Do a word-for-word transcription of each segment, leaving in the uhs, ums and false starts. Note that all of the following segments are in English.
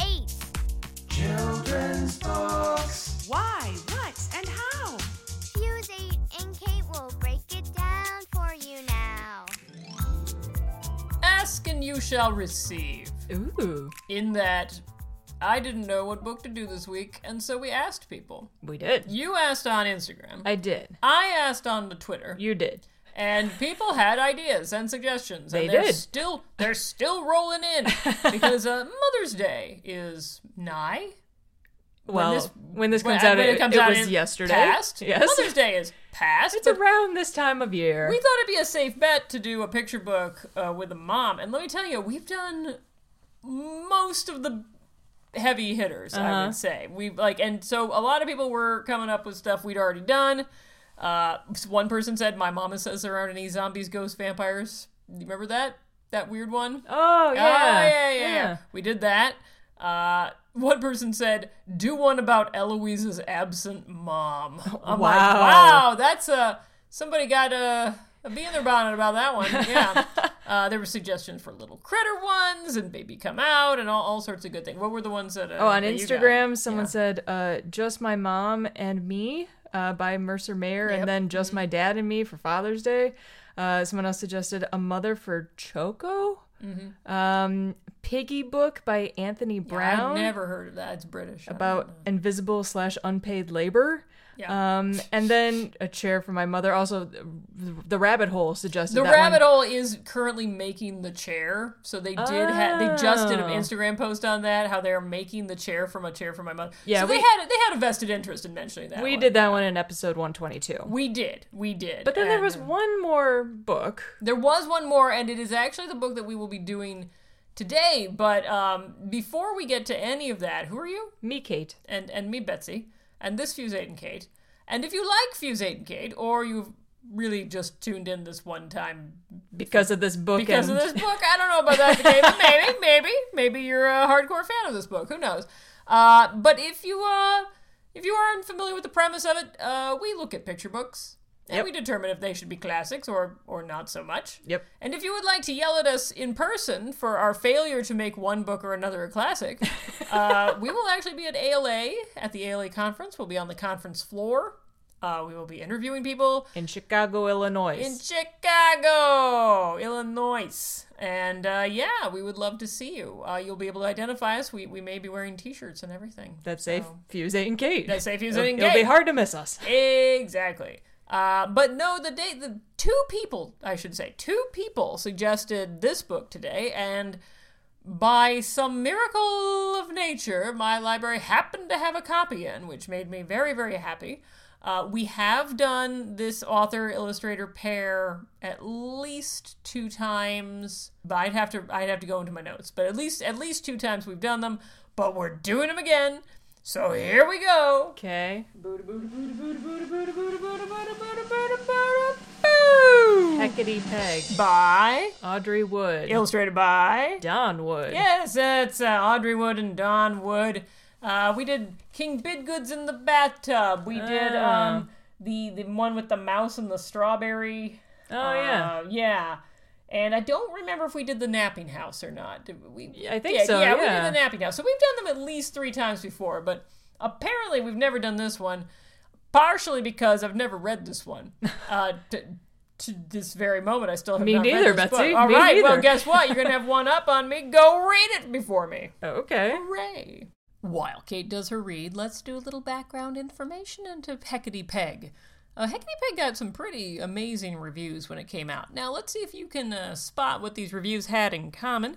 eight. Children's books. Why, what, and how? Fuse eight and Kate will break it down for you now. Ask and you shall receive. Ooh. In that, I didn't know what book to do this week, and so we asked people. We did. You asked on Instagram. I did. I asked on the Twitter. You did. And people had ideas and suggestions. They and they're did. Still, they're still rolling in because uh, Mother's Day is nigh. Well, when this, when this comes when, out, when it, it, comes it out was yesterday. Past. Yes. Mother's Day is past. It's around this time of year. We thought it'd be a safe bet to do a picture book uh, with a mom. And let me tell you, we've done most of the heavy hitters, uh-huh. I would say. We like, and so a lot of people were coming up with stuff we'd already done. Uh, one person said, "My mama says there aren't any zombies, ghosts, vampires." You remember that? That weird one? Oh, yeah. Oh, yeah, yeah, yeah. We did that. Uh, one person said, "Do one about Eloise's absent mom." I'm wow. like, wow, that's a, somebody got a, a bee in their bonnet about that one. Yeah. uh, there were suggestions for little critter ones and baby come out and all, all sorts of good things. What were the ones that, uh, oh, on that Instagram, someone yeah. said, uh, "Just my mom and me." Uh, by Mercer Mayer, yep. and then Just My Dad and Me for Father's Day. Uh, someone else suggested A Mother for Choco. Mm-hmm. Um, Piggy Book by Anthony Brown. Yeah, I've never heard of that. It's British. About invisible slash unpaid labor. Yeah. Um, and then A Chair for My Mother. Also, The Rabbit Hole suggested the that The Rabbit one. Hole is currently making the chair. So they did oh. ha- they just did an Instagram post on that, how they're making the chair from A Chair for My Mother. Yeah, so we, they had they had a vested interest in mentioning that We one. did that one in episode one twenty-two. We did. We did. But then and there was one more book. There was one more, and it is actually the book that we will be doing today. But um, before we get to any of that, who are you? Me, Kate. And, and me, Betsy. And this Fuse eight and Kate. And if you like Fuse eight and Kate, or you've really just tuned in this one time because of this book, because and... of this book, I don't know about that today, but maybe, maybe, maybe you're a hardcore fan of this book. Who knows? Uh, but if you uh, if you aren't familiar with the premise of it, uh, we look at picture books and yep. we determine if they should be classics or or not so much. Yep. And if you would like to yell at us in person for our failure to make one book or another a classic, uh, we will actually be at A L A, at the A L A conference. We'll be on the conference floor. Uh, we will be interviewing people. In Chicago, Illinois. In Chicago, Illinois. And uh, yeah, we would love to see you. Uh, you'll be able to identify us. We we may be wearing T-shirts and everything. That's safe. So, Fuse eight and Kate. That's safe. Fuse eight and Kate. It'll be hard to miss us. Exactly. Uh, but no, the day the two people, I should say, two people suggested this book today, and by some miracle of nature, my library happened to have a copy in, which made me very, very happy. Uh, we have done this author-illustrator pair at least two times. But I'd have to I'd have to go into my notes, but at least at least two times we've done them. But we're doing them again. So here we go. Okay. Heckedy Peg by Audrey Wood. Illustrated by Don Wood. Yes, it's uh, Audrey Wood and Don Wood. Uh, we did King Bidgood's in the Bathtub. We did um, the the one with the mouse and the strawberry. Oh uh, yeah, yeah. And I don't remember if we did The Napping House or not. Did we? I think yeah, so. Yeah, yeah, we did The Napping House. So we've done them at least three times before, but apparently we've never done this one. Partially because I've never read this one. Uh, to, to this very moment, I still have me not neither, read this Betsy. Book. All me right, neither. Well, guess what? You're gonna have one up on me. Go read it before me. Okay. Hooray! While Kate does her read, let's do a little background information into Heckedy Peg. Uh, Heckedy Peg got some pretty amazing reviews when it came out. Now, let's see if you can uh, spot what these reviews had in common.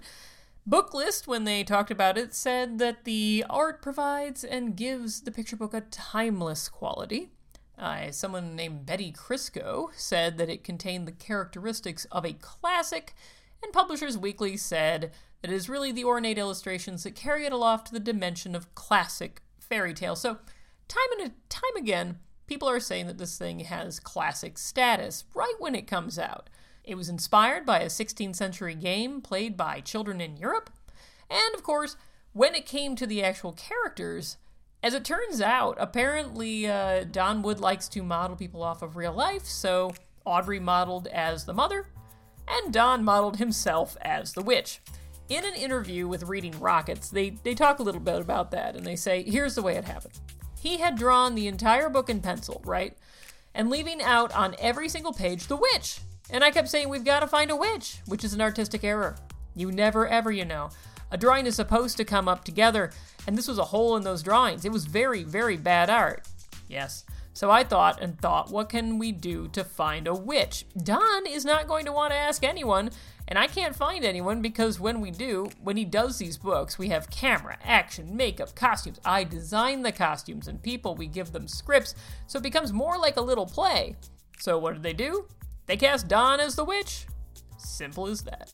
Booklist, when they talked about it, said that the art provides and gives the picture book a timeless quality. Uh, someone named Betty Crisco said that it contained the characteristics of a classic, and Publishers Weekly said that it is really the ornate illustrations that carry it aloft to the dimension of classic fairy tale. So, time and time again, people are saying that this thing has classic status right when it comes out. It was inspired by a sixteenth century game played by children in Europe. And, of course, when it came to the actual characters, as it turns out, apparently uh, Don Wood likes to model people off of real life, so Audrey modeled as the mother, and Don modeled himself as the witch. In an interview with Reading Rockets, they, they talk a little bit about that, and they say, here's the way it happened. He had drawn the entire book in pencil, right? And leaving out on every single page the witch. And I kept saying, we've got to find a witch, which is an artistic error. You never ever, you know. A drawing is supposed to come up together, and this was a hole in those drawings. It was very, very bad art. Yes. So I thought and thought, what can we do to find a witch? Don is not going to want to ask anyone, and I can't find anyone because when we do, when he does these books, we have camera, action, makeup, costumes. I design the costumes and people, we give them scripts, so it becomes more like a little play. So what did they do? They cast Don as the witch. Simple as that.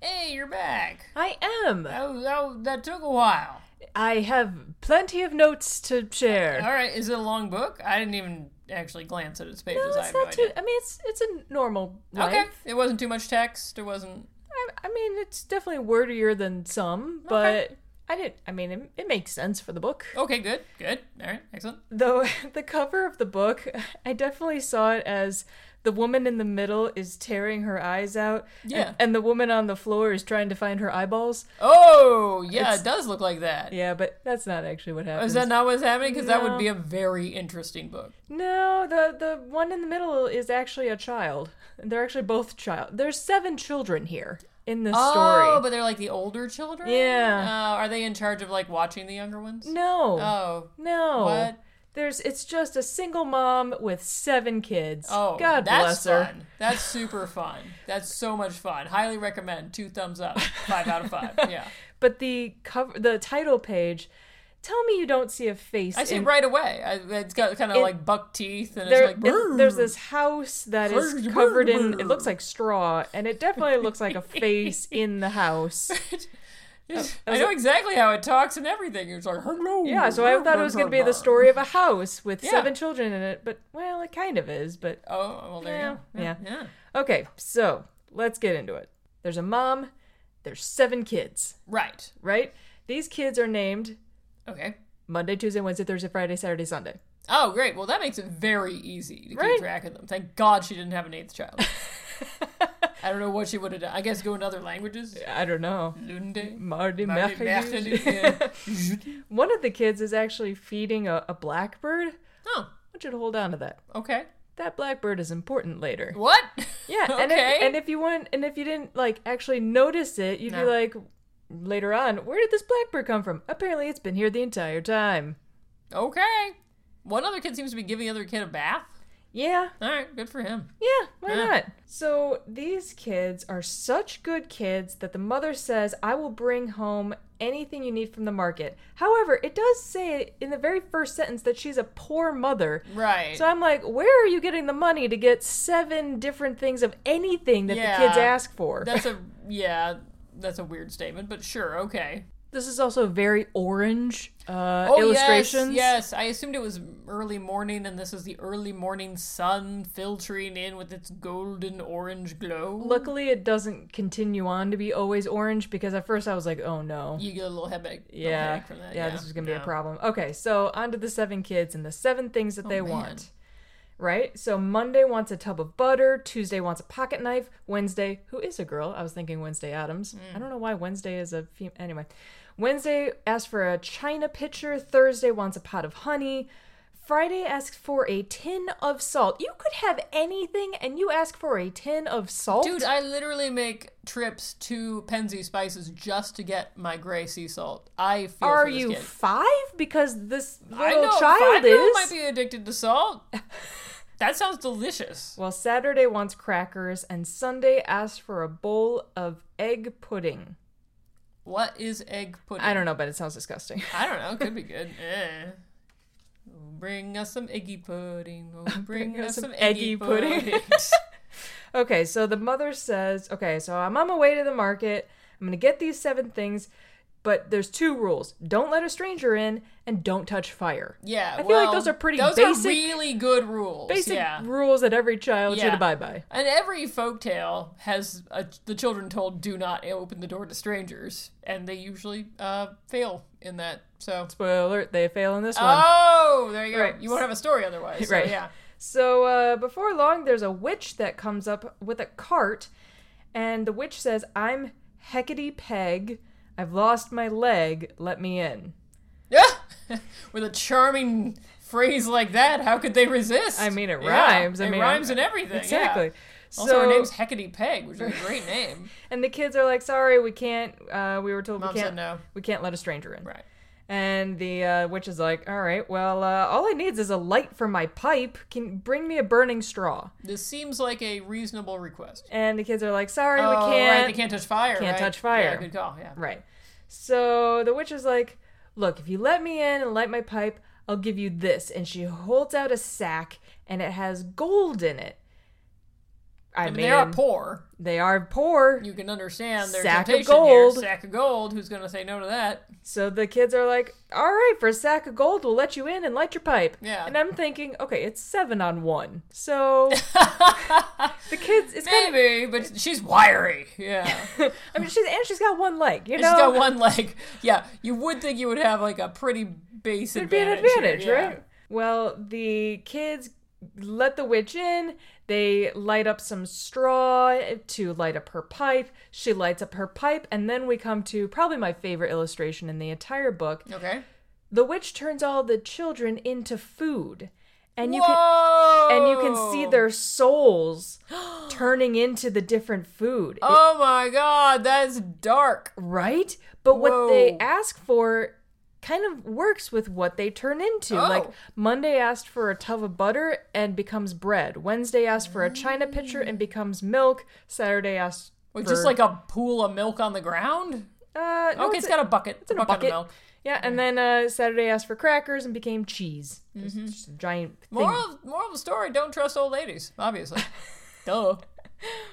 Hey, you're back. I am. That, that, that took a while. I have plenty of notes to share. All right, is it a long book? I didn't even actually glance at its pages. No, it's I have not no too. Idea. I mean, it's it's a normal. Length. Okay, it wasn't too much text. It wasn't. I, I mean, it's definitely wordier than some, but okay. I didn't. I mean, it, it makes sense for the book. Okay, good, good. All right, excellent. Though the cover of the book, I definitely saw it as the woman in the middle is tearing her eyes out, yeah, and, and the woman on the floor is trying to find her eyeballs. Oh, yeah, it's, it does look like that. Yeah, but that's not actually what happens. Is that not what's happening? Because no. That would be a very interesting book. No, the the one in the middle is actually a child. They're actually both child. There's seven children here in this oh, story. Oh, but they're like the older children? Yeah. Uh, are they in charge of like watching the younger ones? No. Oh. No. What? There's, it's just a single mom with seven kids. Oh, God bless her. That's fun. That's super fun. That's so much fun. Highly recommend. Two thumbs up. Five out of five. Yeah. But the cover, the title page. Tell me you don't see a face. I see in, right away. I, it's got kind of it, like buck teeth, and there, it's like it, there's this house that is covered in. It looks like straw, and it definitely looks like a face in the house. I, I know like, exactly how it talks and everything. It's like, hello. Yeah, so I thought it was going to be the story of a house with yeah. seven children in it, but, well, it kind of is, but... Oh, well, there yeah, you go. Yeah. yeah. Okay, so let's get into it. There's a mom. There's seven kids. Right. Right? These kids are named... Okay. Monday, Tuesday, Wednesday, Thursday, Friday, Saturday, Sunday. Oh, great. Well, that makes it very easy to right? keep track of them. Thank God she didn't have an eighth child. I don't know what she would have done. I guess go in other languages? I don't know. Lunde. Mardi, Mardi Mercredi. Mercredi. One of the kids is actually feeding a, a blackbird. Oh. I want you to hold on to that. Okay. That blackbird is important later. What? Yeah. Okay. And if, and if you want, and if you didn't, like, actually notice it, you'd no. be like, later on, where did this blackbird come from? Apparently it's been here the entire time. Okay. One other kid seems to be giving the other kid a bath. Yeah. All right, good for him. Yeah, why yeah. not? So these kids are such good kids that the mother says, I will bring home anything you need from the market. However, it does say in the very first sentence that she's a poor mother. Right. So I'm like, where are you getting the money to get seven different things of anything that yeah, the kids ask for? That's a, yeah, that's a weird statement, but sure, okay. This is also very orange uh, oh, illustrations. Yes, yes, I assumed it was early morning, and this is the early morning sun filtering in with its golden orange glow. Luckily, it doesn't continue on to be always orange, because at first I was like, oh no. You get a little headache, yeah. little headache from that. Yeah, yeah. This is going to yeah. be a problem. Okay, so on to the seven kids and the seven things that oh, they man. want. Right? So Monday wants a tub of butter, Tuesday wants a pocket knife, Wednesday, who is a girl? I was thinking Wednesday Addams. Mm. I don't know why Wednesday is a female. Anyway. Wednesday asks for a china pitcher, Thursday wants a pot of honey, Friday asks for a tin of salt. You could have anything and you ask for a tin of salt? Dude, I literally make trips to Penzi Spices just to get my gray sea salt. I feel Are for this you kid. Five? Because this little I know, child is. I might be addicted to salt. That sounds delicious. Well, Saturday wants crackers, and Sunday asks for a bowl of egg pudding. What is egg pudding? I don't know, but it sounds disgusting. I don't know. It could be good. eh. Bring us some eggy pudding. Oh, bring, bring us, us some eggy, eggy pudding. pudding. Okay, so the mother says, okay, so I'm on my way to the market. I'm going to get these seven things. But there's two rules. Don't let a stranger in, and don't touch fire. Yeah, I feel well, like those are pretty those basic... Those are really good rules. Basic yeah. rules that every child yeah. should abide by. And every folktale has a, the children told, do not open the door to strangers. And they usually uh, fail in that, so... Spoiler alert, they fail in this one. Oh, there you go. Right. You won't have a story otherwise, so, right. yeah. So, uh, before long, there's a witch that comes up with a cart, and the witch says, I'm Heckedy Peg... I've lost my leg, let me in. Yeah! With a charming phrase like that, how could they resist? I mean, it rhymes. Yeah, I it mean, rhymes and everything. Exactly. Yeah. So, also, her name's Heckedy Peg, which is a great name. And the kids are like, sorry, we can't, uh, we were told Mom we can't, said no. we can't let a stranger in. Right. And the uh, witch is like, all right, well, uh, all I need is a light for my pipe. Can bring me a burning straw. This seems like a reasonable request. And the kids are like, sorry, oh, we can't. Right, they can't touch fire, Can't right? touch fire. Yeah, good call, yeah. Right. So the witch is like, look, if you let me in and light my pipe, I'll give you this. And she holds out a sack, and it has gold in it. I, I mean, mean, they are poor. They are poor. You can understand their sack temptation of gold. Here. Sack of gold. Who's going to say no to that? So the kids are like, all right, for a sack of gold, we'll let you in and light your pipe. Yeah. And I'm thinking, okay, it's seven on one. So the kids, it's Maybe, kind of, but she's wiry. Yeah. I mean, she's and she's got one leg, you know? And she's got one leg. Yeah. You would think you would have like a pretty base There'd advantage. There'd be an advantage, here, yeah. right? Well, the kids let the witch in. They light up some straw to light up her pipe. She lights up her pipe, and then we come to probably my favorite illustration in the entire book. Okay. The witch turns all the children into food. And you Whoa! can and you can see their souls turning into the different food. Oh it, my God, that's dark. Right? But Whoa. what they ask for kind of works with what they turn into. Oh. Like, Monday asked for a tub of butter and becomes bread. Wednesday asked for a china pitcher and becomes milk. Saturday asked Wait, for... just like a pool of milk on the ground? Uh, no, okay, it's, it's got a bucket. It's in a, a bucket. bucket of milk. Yeah, and then uh, Saturday asked for crackers and became cheese. Mm-hmm. It's just a giant thing. Moral, moral of the story, don't trust old ladies, obviously. Duh.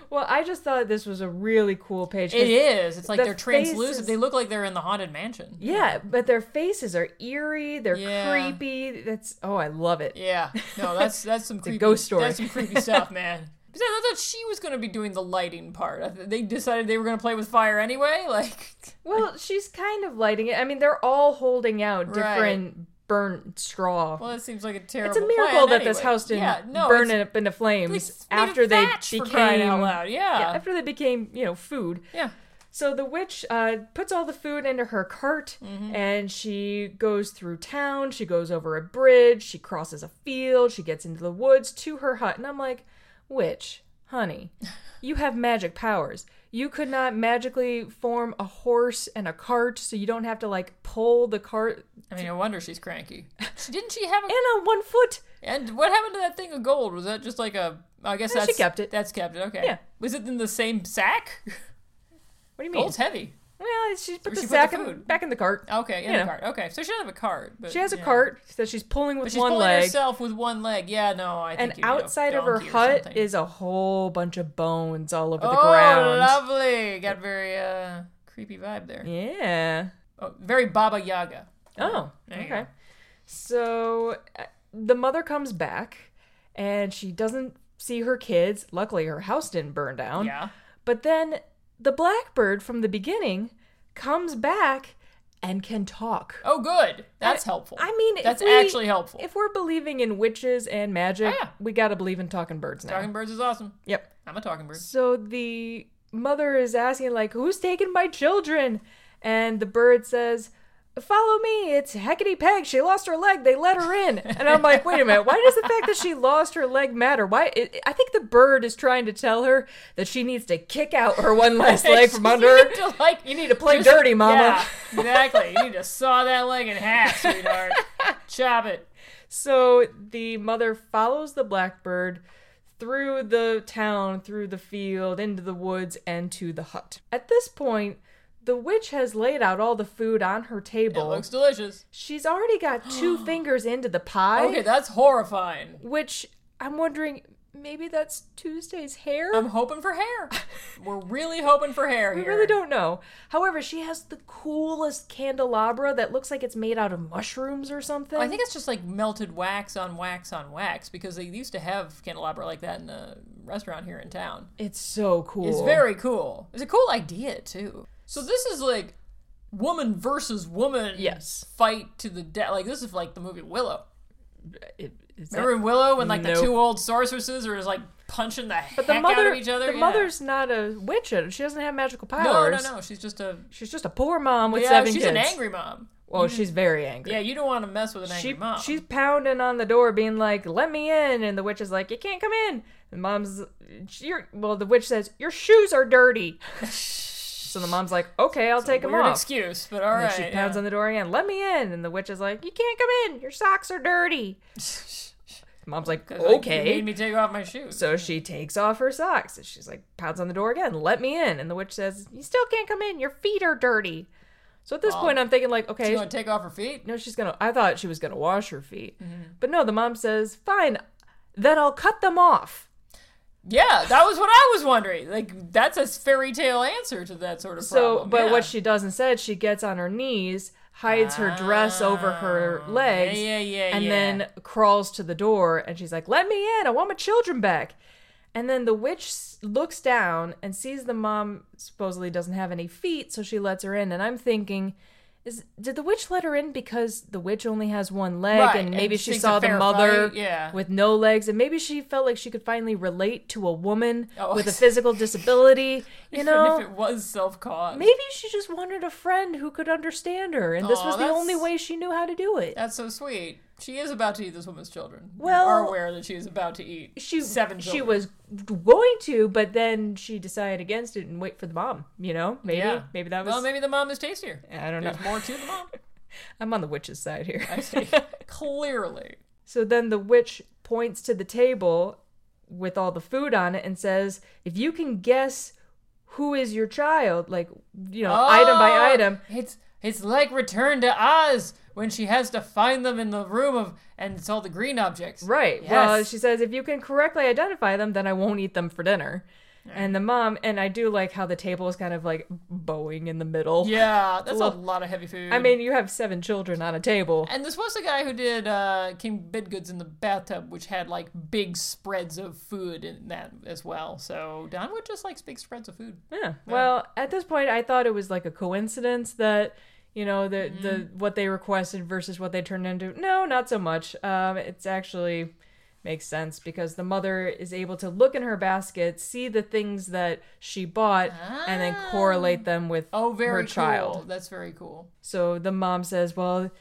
Well, I just thought this was a really cool page. It is. It's like the they're translucent. Faces... They look like they're in the Haunted Mansion. Yeah, but their faces are eerie. They're yeah. creepy. That's oh, I love it. Yeah. No, that's that's some creepy ghost story. That's some creepy stuff, man. Besides, I thought she was going to be doing the lighting part. They decided they were going to play with fire anyway. Like, well, she's kind of lighting it. I mean, they're all holding out different. Right. Burnt straw. Well, that seems like a terrible It's a miracle that anyway. this house didn't yeah, no, burn up into flames after they became out loud. Yeah. yeah, after they became, you know, food. Yeah. So the witch uh, puts all the food into her cart, mm-hmm. and she goes through town. She goes over a bridge. She crosses a field. She gets into the woods to her hut, and I'm like, witch, honey, you have magic powers. You could not magically form a horse and a cart, so you don't have to, like, pull the cart. I mean, no wonder she's cranky. Didn't she have a... And on one foot. And what happened to that thing of gold? Was that just like a... I guess no, that's... She kept it. That's kept it, okay. Yeah. Was it in the same sack? What do you mean? Gold's heavy. Well, she put or the she sack put the in, back in the cart. Okay, in you the know. cart. Okay, so she doesn't have a cart. But, she has yeah. a cart that she's pulling with she's one pulling leg. She's pulling herself with one leg. Yeah, no, I think And outside of her hut is a whole bunch of bones all over oh, the ground. Oh, lovely. Got a very uh, creepy vibe there. Yeah. Oh, very Baba Yaga. Oh, there okay. So uh, the mother comes back, and she doesn't see her kids. Luckily, her house didn't burn down. Yeah. But then... The blackbird from the beginning comes back and can talk. Oh, good. That's I, helpful. I mean, that's we, actually helpful. If we're believing in witches and magic, ah, yeah. we got to believe in talking birds now. Talking birds is awesome. Yep. I'm a talking bird. So the mother is asking, like, who's taking my children? And the bird says, follow me. It's Heckedy Peg. She lost her leg. They let her in. And I'm like, wait a minute. Why does the fact that she lost her leg matter? Why? It, I think the bird is trying to tell her that she needs to kick out her one last leg from under her. To, like, you need to play just, dirty, mama. Yeah, exactly. You need to saw that leg in half, sweetheart. Chop it. So the mother follows the blackbird through the town, through the field, into the woods, and to the hut. At this point... The witch has laid out all the food on her table. It looks delicious. She's already got two fingers into the pie. Okay, that's horrifying. Which, I'm wondering, maybe that's Tuesday's hair? I'm hoping for hair. We're really hoping for hair here. We really don't know. However, she has the coolest candelabra that looks like it's made out of mushrooms or something. I think it's just like melted wax on wax on wax, because they used to have candelabra like that in a restaurant here in town. It's so cool. It's very cool. It's a cool idea, too. So this is like woman versus woman yes. fight to the death. Like, this is like the movie Willow. It, Remember that, in Willow when like no. the two old sorceresses are just like punching the but heck the mother, out of each other? The yeah. mother's not a witch. She doesn't have magical powers. No, no, no. She's just a she's just a poor mom with yeah, seven she's kids. She's an angry mom. Well, mm-hmm. she's very angry. Yeah, you don't want to mess with an angry she, mom. She's pounding on the door, being like, "Let me in," and the witch is like, "You can't come in." And mom's, you're, well, the witch says, "Your shoes are dirty." So the mom's like, okay, I'll it's take them off. Excuse, but all and right. She pounds yeah. on the door again. Let me in. And the witch is like, you can't come in. Your socks are dirty. Mom's like, okay. Like, you made me take off my shoes. So she takes off her socks. She's like, pounds on the door again. Let me in. And the witch says, you still can't come in. Your feet are dirty. So at this um, point, I'm thinking like, okay. She's going to take off her feet? No, she's going to, I thought she was going to wash her feet. Mm-hmm. But no, the mom says, fine, then I'll cut them off. Yeah, that was what I was wondering. Like, that's a fairy tale answer to that sort of problem. So, but yeah. what she does instead, she gets on her knees, hides her dress oh, over her legs, yeah, yeah, yeah, and yeah. then crawls to the door, and she's like, let me in, I want my children back. And then the witch looks down and sees the mom supposedly doesn't have any feet, so she lets her in, and I'm thinking... Is, did the witch let her in because the witch only has one leg right, and maybe and she saw the mother yeah. with no legs and maybe she felt like she could finally relate to a woman oh, with a physical disability, you know? Even if it was self-caused. Maybe she just wanted a friend who could understand her and oh, this was the only way she knew how to do it. That's so sweet. She is about to eat this woman's children. Well, you are aware that she is about to eat she, seven children. She was going to, but then she decided against it and wait for the mom, you know? Maybe. Yeah. Maybe that was... Well, maybe the mom is tastier. I don't know. There's more to the mom. I'm on the witch's side here. I see. Clearly. So then the witch points to the table with all the food on it and says, if you can guess who is your child, like, you know, oh, item by item... It's it's like Return to Oz! When she has to find them in the room of, and it's all the green objects. Right. Yes. Well, she says, if you can correctly identify them, then I won't eat them for dinner. Right. And the mom, and I do like how the table is kind of like bowing in the middle. Yeah, that's well, a lot of heavy food. I mean, you have seven children on a table. And this was the guy who did uh, King Bidgood's in the Bathtub, which had like big spreads of food in that as well. So Don Wood just likes big spreads of food. Yeah. yeah. Well, at this point, I thought it was like a coincidence that... You know, the mm. the what they requested versus what they turned into. No, not so much. Um, it's actually makes sense because the mother is able to look in her basket, see the things that she bought, ah. and then correlate them with oh, very her cool. child. That's very cool. So the mom says, well,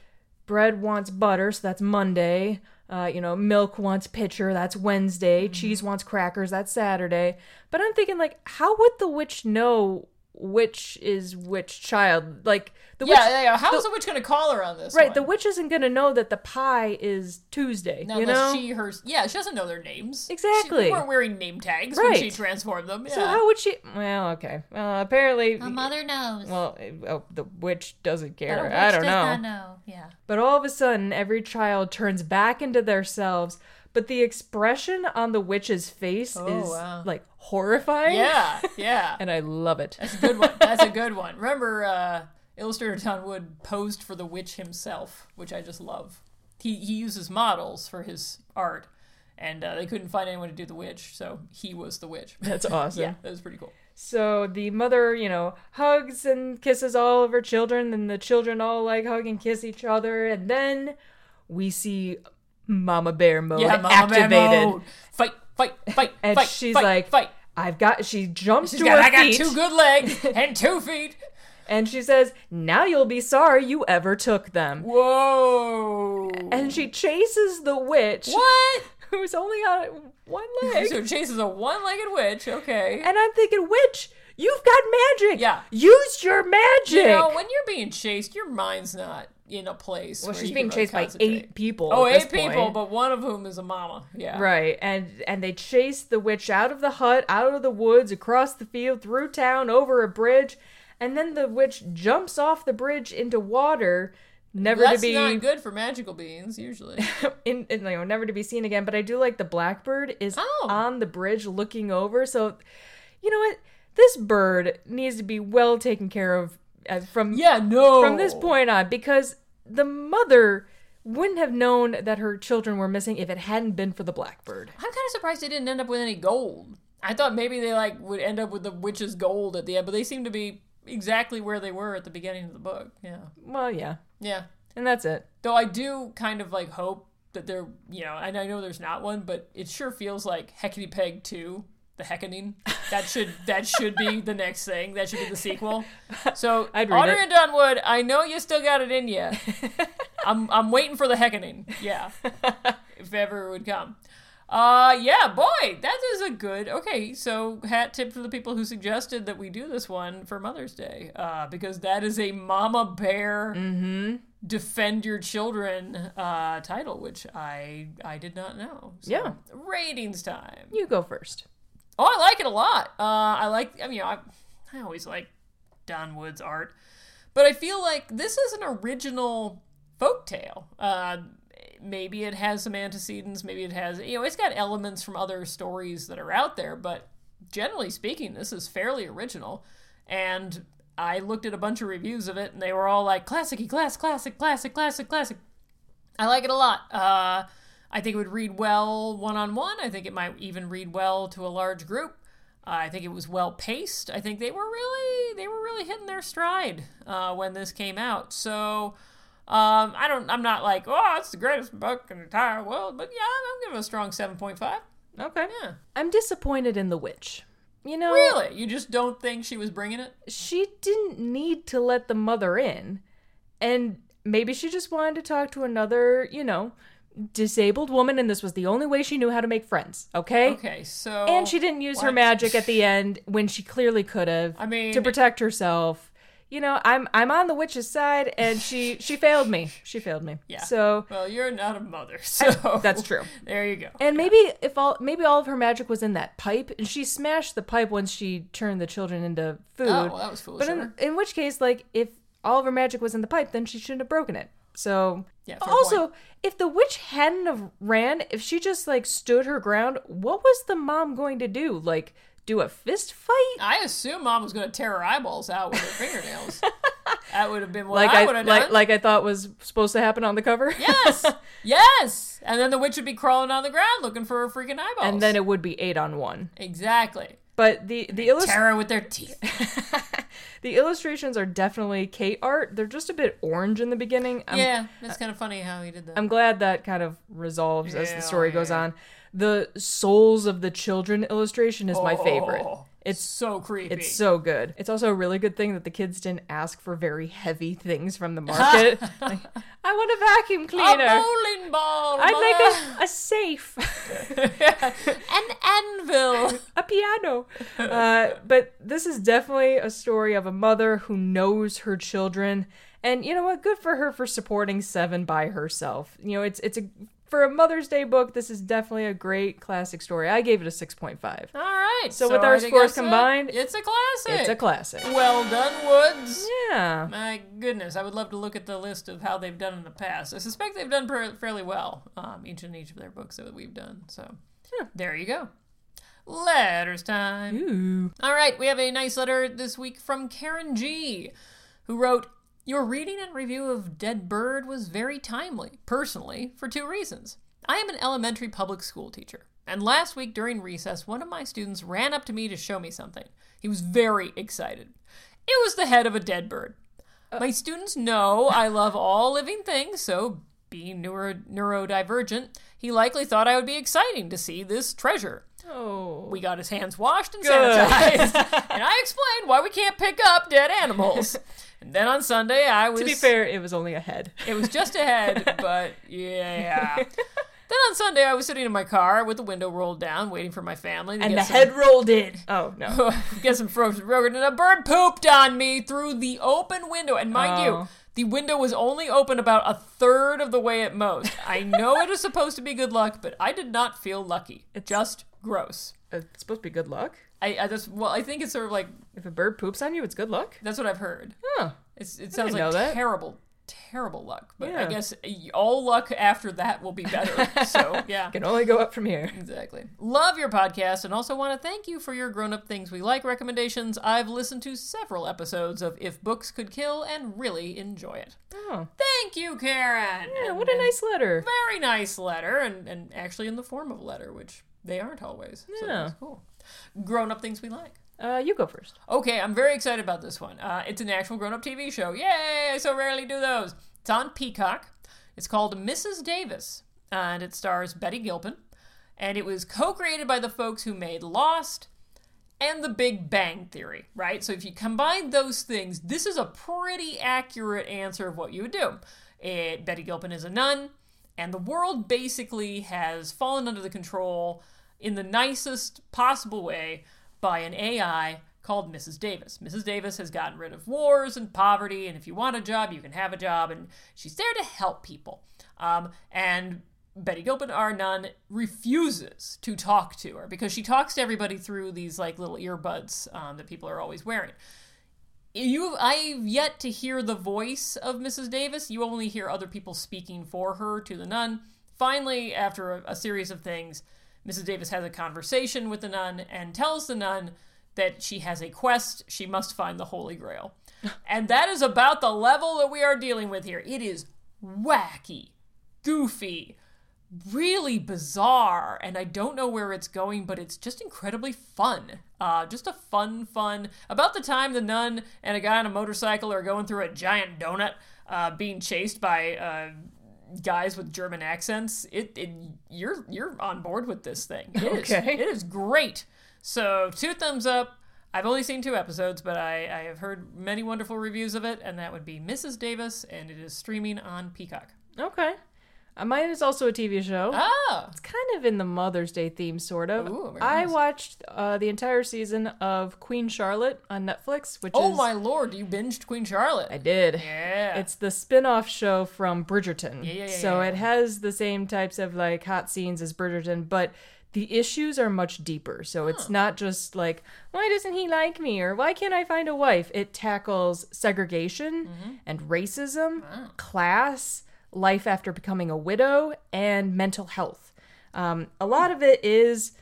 bread wants butter, so that's Monday. Uh, you know, milk wants pitcher, that's Wednesday. Mm-hmm. Cheese wants crackers, that's Saturday. But I'm thinking, like, how would the witch know... Which is which child? Like the yeah, witch, yeah, yeah. How the, is the witch going to call her on this? Right, one? The witch isn't going to know that the pie is Tuesday. Now, you know, she her yeah, she doesn't know their names exactly. She, they weren't wearing name tags right. when she transformed them. Yeah. So how would she? Well, okay. Uh, apparently, the mother knows. Well, oh, the witch doesn't care. But a witch I don't does know. Not know. Yeah. But all of a sudden, every child turns back into themselves. But the expression on the witch's face oh, is, wow. like, horrifying. Yeah, yeah. And I love it. That's a good one. That's a good one. Remember, uh, illustrator Don Wood posed for the witch himself, which I just love. He he uses models for his art, and uh, they couldn't find anyone to do the witch, so he was the witch. That's awesome. Yeah, that was pretty cool. So the mother, you know, hugs and kisses all of her children, and the children all, like, hug and kiss each other, and then we see... Mama Bear mode yeah, Mama activated. Bear mode. Fight, fight, fight, and fight, she's fight, like, fight. I've got, she jumps she's to got, her I feet. I got two good legs and two feet. And she says, now you'll be sorry you ever took them. Whoa. And she chases the witch. What? Who's only on one leg. So chases a one-legged witch, okay. And I'm thinking, witch, you've got magic. Yeah. Use your magic. You know, when you're being chased, your mind's not. In a place. Well, she's being chased by eight people. Oh, eight people, but one of whom is a mama. Yeah. Right. And and they chase the witch out of the hut, out of the woods, across the field, through town, over a bridge. And then the witch jumps off the bridge into water, Never That's to be not good for magical beings usually. in, in you know, never to be seen again. But I do like the blackbird is oh. on the bridge looking over. So, you know what? This bird needs to be well taken care of from yeah no from this point on, because the mother wouldn't have known that her children were missing if it hadn't been for the blackbird. I'm kind of surprised they didn't end up with any gold. I thought maybe they like would end up with the witch's gold at the end, but they seem to be exactly where they were at the beginning of the book. Yeah. Well, yeah. Yeah. And that's it. Though I do kind of like hope that there, you know, and I know there's not one, but it sure feels like Heckedy Peg two: The Heckoning. That should that should be the next thing. That should be the sequel. So, Audrey and Don Wood, I know you still got it in you. I'm I'm waiting for the Heckoning. Yeah. If ever it would come. Uh, yeah, boy, that is a good... Okay, so hat tip for the people who suggested that we do this one for Mother's Day, uh, because that is a Mama Bear mm-hmm. defend your children uh, title, which I I did not know. So, yeah. Ratings time. You go first. Oh, I like it a lot. Uh, I like... I mean, you know, I, I always like Don Wood's art, but I feel like this is an original folktale. Uh... Maybe it has some antecedents. Maybe it has, you know, it's got elements from other stories that are out there. But generally speaking, this is fairly original. And I looked at a bunch of reviews of it, and they were all like, classic-y, class, classic, classic, classic, classic. I like it a lot. Uh, I think it would read well one-on-one. I think it might even read well to a large group. Uh, I think it was well-paced. I think they were really, they were really hitting their stride uh, when this came out. So... Um, I don't, I'm not like, oh, it's the greatest book in the entire world, but yeah, I'm giving it a strong seven point five. Okay. Yeah. I'm disappointed in the witch. You know? Really? You just don't think she was bringing it? She didn't need to let the mother in, and maybe she just wanted to talk to another, you know, disabled woman, and this was the only way she knew how to make friends, okay? Okay, so... And she didn't use what? her magic at the end when she clearly could have, I mean, to protect herself. You know, I'm I'm on the witch's side, and she, she failed me. She failed me. Yeah. So well, you're not a mother, so I, that's true. There you go. And yeah. maybe if all maybe all of her magic was in that pipe, and she smashed the pipe once she turned the children into food. Oh, well, that was foolish. But in, in which case, like if all of her magic was in the pipe, then she shouldn't have broken it. So yeah, also, point. if the witch hadn't have ran, if she just like stood her ground, what was the mom going to do? Like. Do a fist fight? I assume Mom was going to tear her eyeballs out with her fingernails. That would have been what like I, I would have like, done. Like I thought was supposed to happen on the cover? Yes! Yes! And then the witch would be crawling on the ground looking for her freaking eyeballs. And then it would be eight on one. Exactly. But the, the illustrations... Tear her with their teeth. The illustrations are definitely Kate art. They're just a bit orange in the beginning. I'm, yeah, that's kind of funny how he did that. I'm glad that kind of resolves yeah, as the story yeah. goes on. The souls of the children illustration is oh, my favorite. It's so creepy. It's so good. It's also a really good thing that the kids didn't ask for very heavy things from the market. Like, I want a vacuum cleaner. A bowling ball. I'd mother. like a, a safe. An anvil. A piano. Uh, but this is definitely a story of a mother who knows her children. And you know what? Good for her for supporting Seven by herself. You know, it's it's a... For a Mother's Day book, this is definitely a great classic story. I gave it a six point five. All right. So, so with our scores combined... It's a classic. It's a classic. Well done, Woods. Yeah. My goodness. I would love to look at the list of how they've done in the past. I suspect they've done per- fairly well, um, each and each of their books that we've done. So, yeah. There you go. Letters time. Ooh. All right. We have a nice letter this week from Karen G., who wrote... Your reading and review of Dead Bird was very timely, personally, for two reasons. I am an elementary public school teacher, and last week during recess, one of my students ran up to me to show me something. He was very excited. It was the head of a dead bird. Uh, my students know I love all living things, so being neuro- neurodivergent, he likely thought I would be exciting to see this treasure. Oh. We got his hands washed and sanitized, and I explained why we can't pick up dead animals. And then on Sunday, I was... To be fair, it was only a head. It was just a head, but yeah. Then on Sunday, I was sitting in my car with the window rolled down, waiting for my family. To and get the some... head rolled in. Oh, no. Get some frozen yogurt, and a bird pooped on me through the open window. And mind oh. you, the window was only open about a third of the way at most. I know it is supposed to be good luck, but I did not feel lucky. It's... Just... Gross. It's supposed to be good luck? I, I just well, I think it's sort of like if a bird poops on you, it's good luck. That's what I've heard. Huh. It's, it sounds like terrible, terrible luck, but yeah. I guess all luck after that will be better. So yeah, can only go up from here. Exactly. Love your podcast and also want to thank you for your grown-up things we like recommendations. I've listened to several episodes of If Books Could Kill and really enjoy it. Oh, thank you, Karen. Yeah, what a nice letter. Very nice letter, and and actually in the form of a letter, which they aren't always. Yeah, so that's cool. Grown-up things we like. Uh, you go first. Okay, I'm very excited about this one. Uh, it's an actual grown-up T V show. Yay! I so rarely do those. It's on Peacock. It's called Missus Davis, and it stars Betty Gilpin. And it was co-created by the folks who made Lost and The Big Bang Theory, right? So if you combine those things, this is a pretty accurate answer of what you would do. It, Betty Gilpin is a nun, and the world basically has fallen under the control in the nicest possible way by an A I called Missus Davis. Missus Davis has gotten rid of wars and poverty, and if you want a job, you can have a job, and she's there to help people. Um, and Betty Gilpin, our nun, refuses to talk to her because she talks to everybody through these like little earbuds um, that people are always wearing. You, I've yet to hear the voice of Missus Davis. You only hear other people speaking for her to the nun. Finally, after a, a series of things, Missus Davis has a conversation with the nun and tells the nun that she has a quest. She must find the Holy Grail. And that is about the level that we are dealing with here. It is wacky, goofy, really bizarre, and I don't know where it's going, but it's just incredibly fun. Uh, just a fun, fun... About the time the nun and a guy on a motorcycle are going through a giant donut, uh, being chased by... Uh, guys with German accents, it, it you're you're on board with this thing. It okay. Is, it is great. So two thumbs up. I've only seen two episodes, but I, I have heard many wonderful reviews of it, and that would be Missus Davis, and it is streaming on Peacock. Okay. Uh, mine is also a T V show. Oh. It's kind of in the Mother's Day theme, sort of. Ooh, very I nice. watched uh, the entire season of Queen Charlotte on Netflix, which oh, is... Oh my lord, you binged Queen Charlotte. I did. Yeah. It's the spin-off show from Bridgerton. Yeah, yeah, yeah. So yeah. It has the same types of like hot scenes as Bridgerton, but the issues are much deeper. So huh. It's not just like, why doesn't he like me? Or why can't I find a wife? It tackles segregation mm-hmm. and racism, wow. class... life after becoming a widow, and mental health. Um, a lot of it is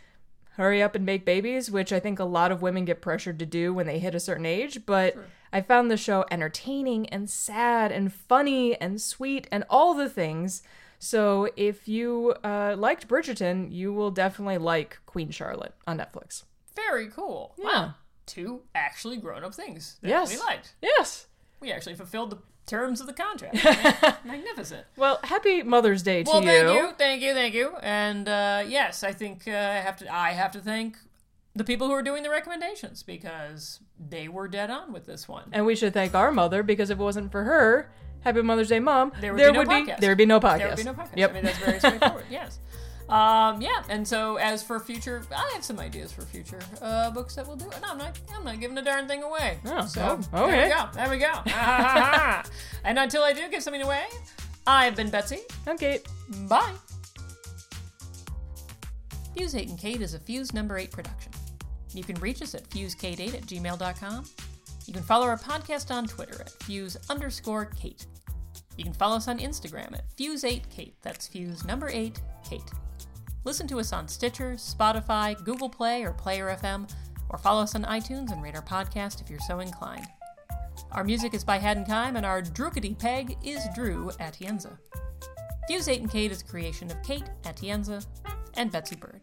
hurry up and make babies, which I think a lot of women get pressured to do when they hit a certain age, but sure. I found the show entertaining and sad and funny and sweet and all the things. So if you uh, liked Bridgerton, you will definitely like Queen Charlotte on Netflix. Very cool. Yeah. Wow. Two actually grown-up things that yes. we liked. Yes. We actually fulfilled the terms of the contract. Magnificent. Well, happy Mother's Day to well, you. Well, thank you, thank you, thank you. And uh, yes, I think uh, I have to. I have to thank the people who are doing the recommendations because they were dead on with this one. And we should thank our mother because if it wasn't for her, Happy Mother's Day, Mom. There would there be no would podcast. Be, there would be no podcast. There would be no podcast. Yep. I mean, that's very straightforward. Yes. Um, yeah, and so as for future, I have some ideas for future uh, books that we'll do. No, I'm not. I'm not giving a darn thing away. Oh, so oh, okay. There we go. There we go. And until I do give something away, I've been Betsy. I'm Kate. Bye. Fuse eight and Kate is a Fuse Number eight production. You can reach us at fuse kate eight at gmail dot com. You can follow our podcast on Twitter at fuse underscore Kate. You can follow us on Instagram at fuse eight kate. That's Fuse Number eight Kate. Listen to us on Stitcher, Spotify, Google Play, or Player F M, or follow us on iTunes and rate our podcast if you're so inclined. Our music is by Haddon Kime, and our Drookity Peg is Drew Atienza. Fuse eight and Kate is a creation of Kate Atienza and Betsy Bird.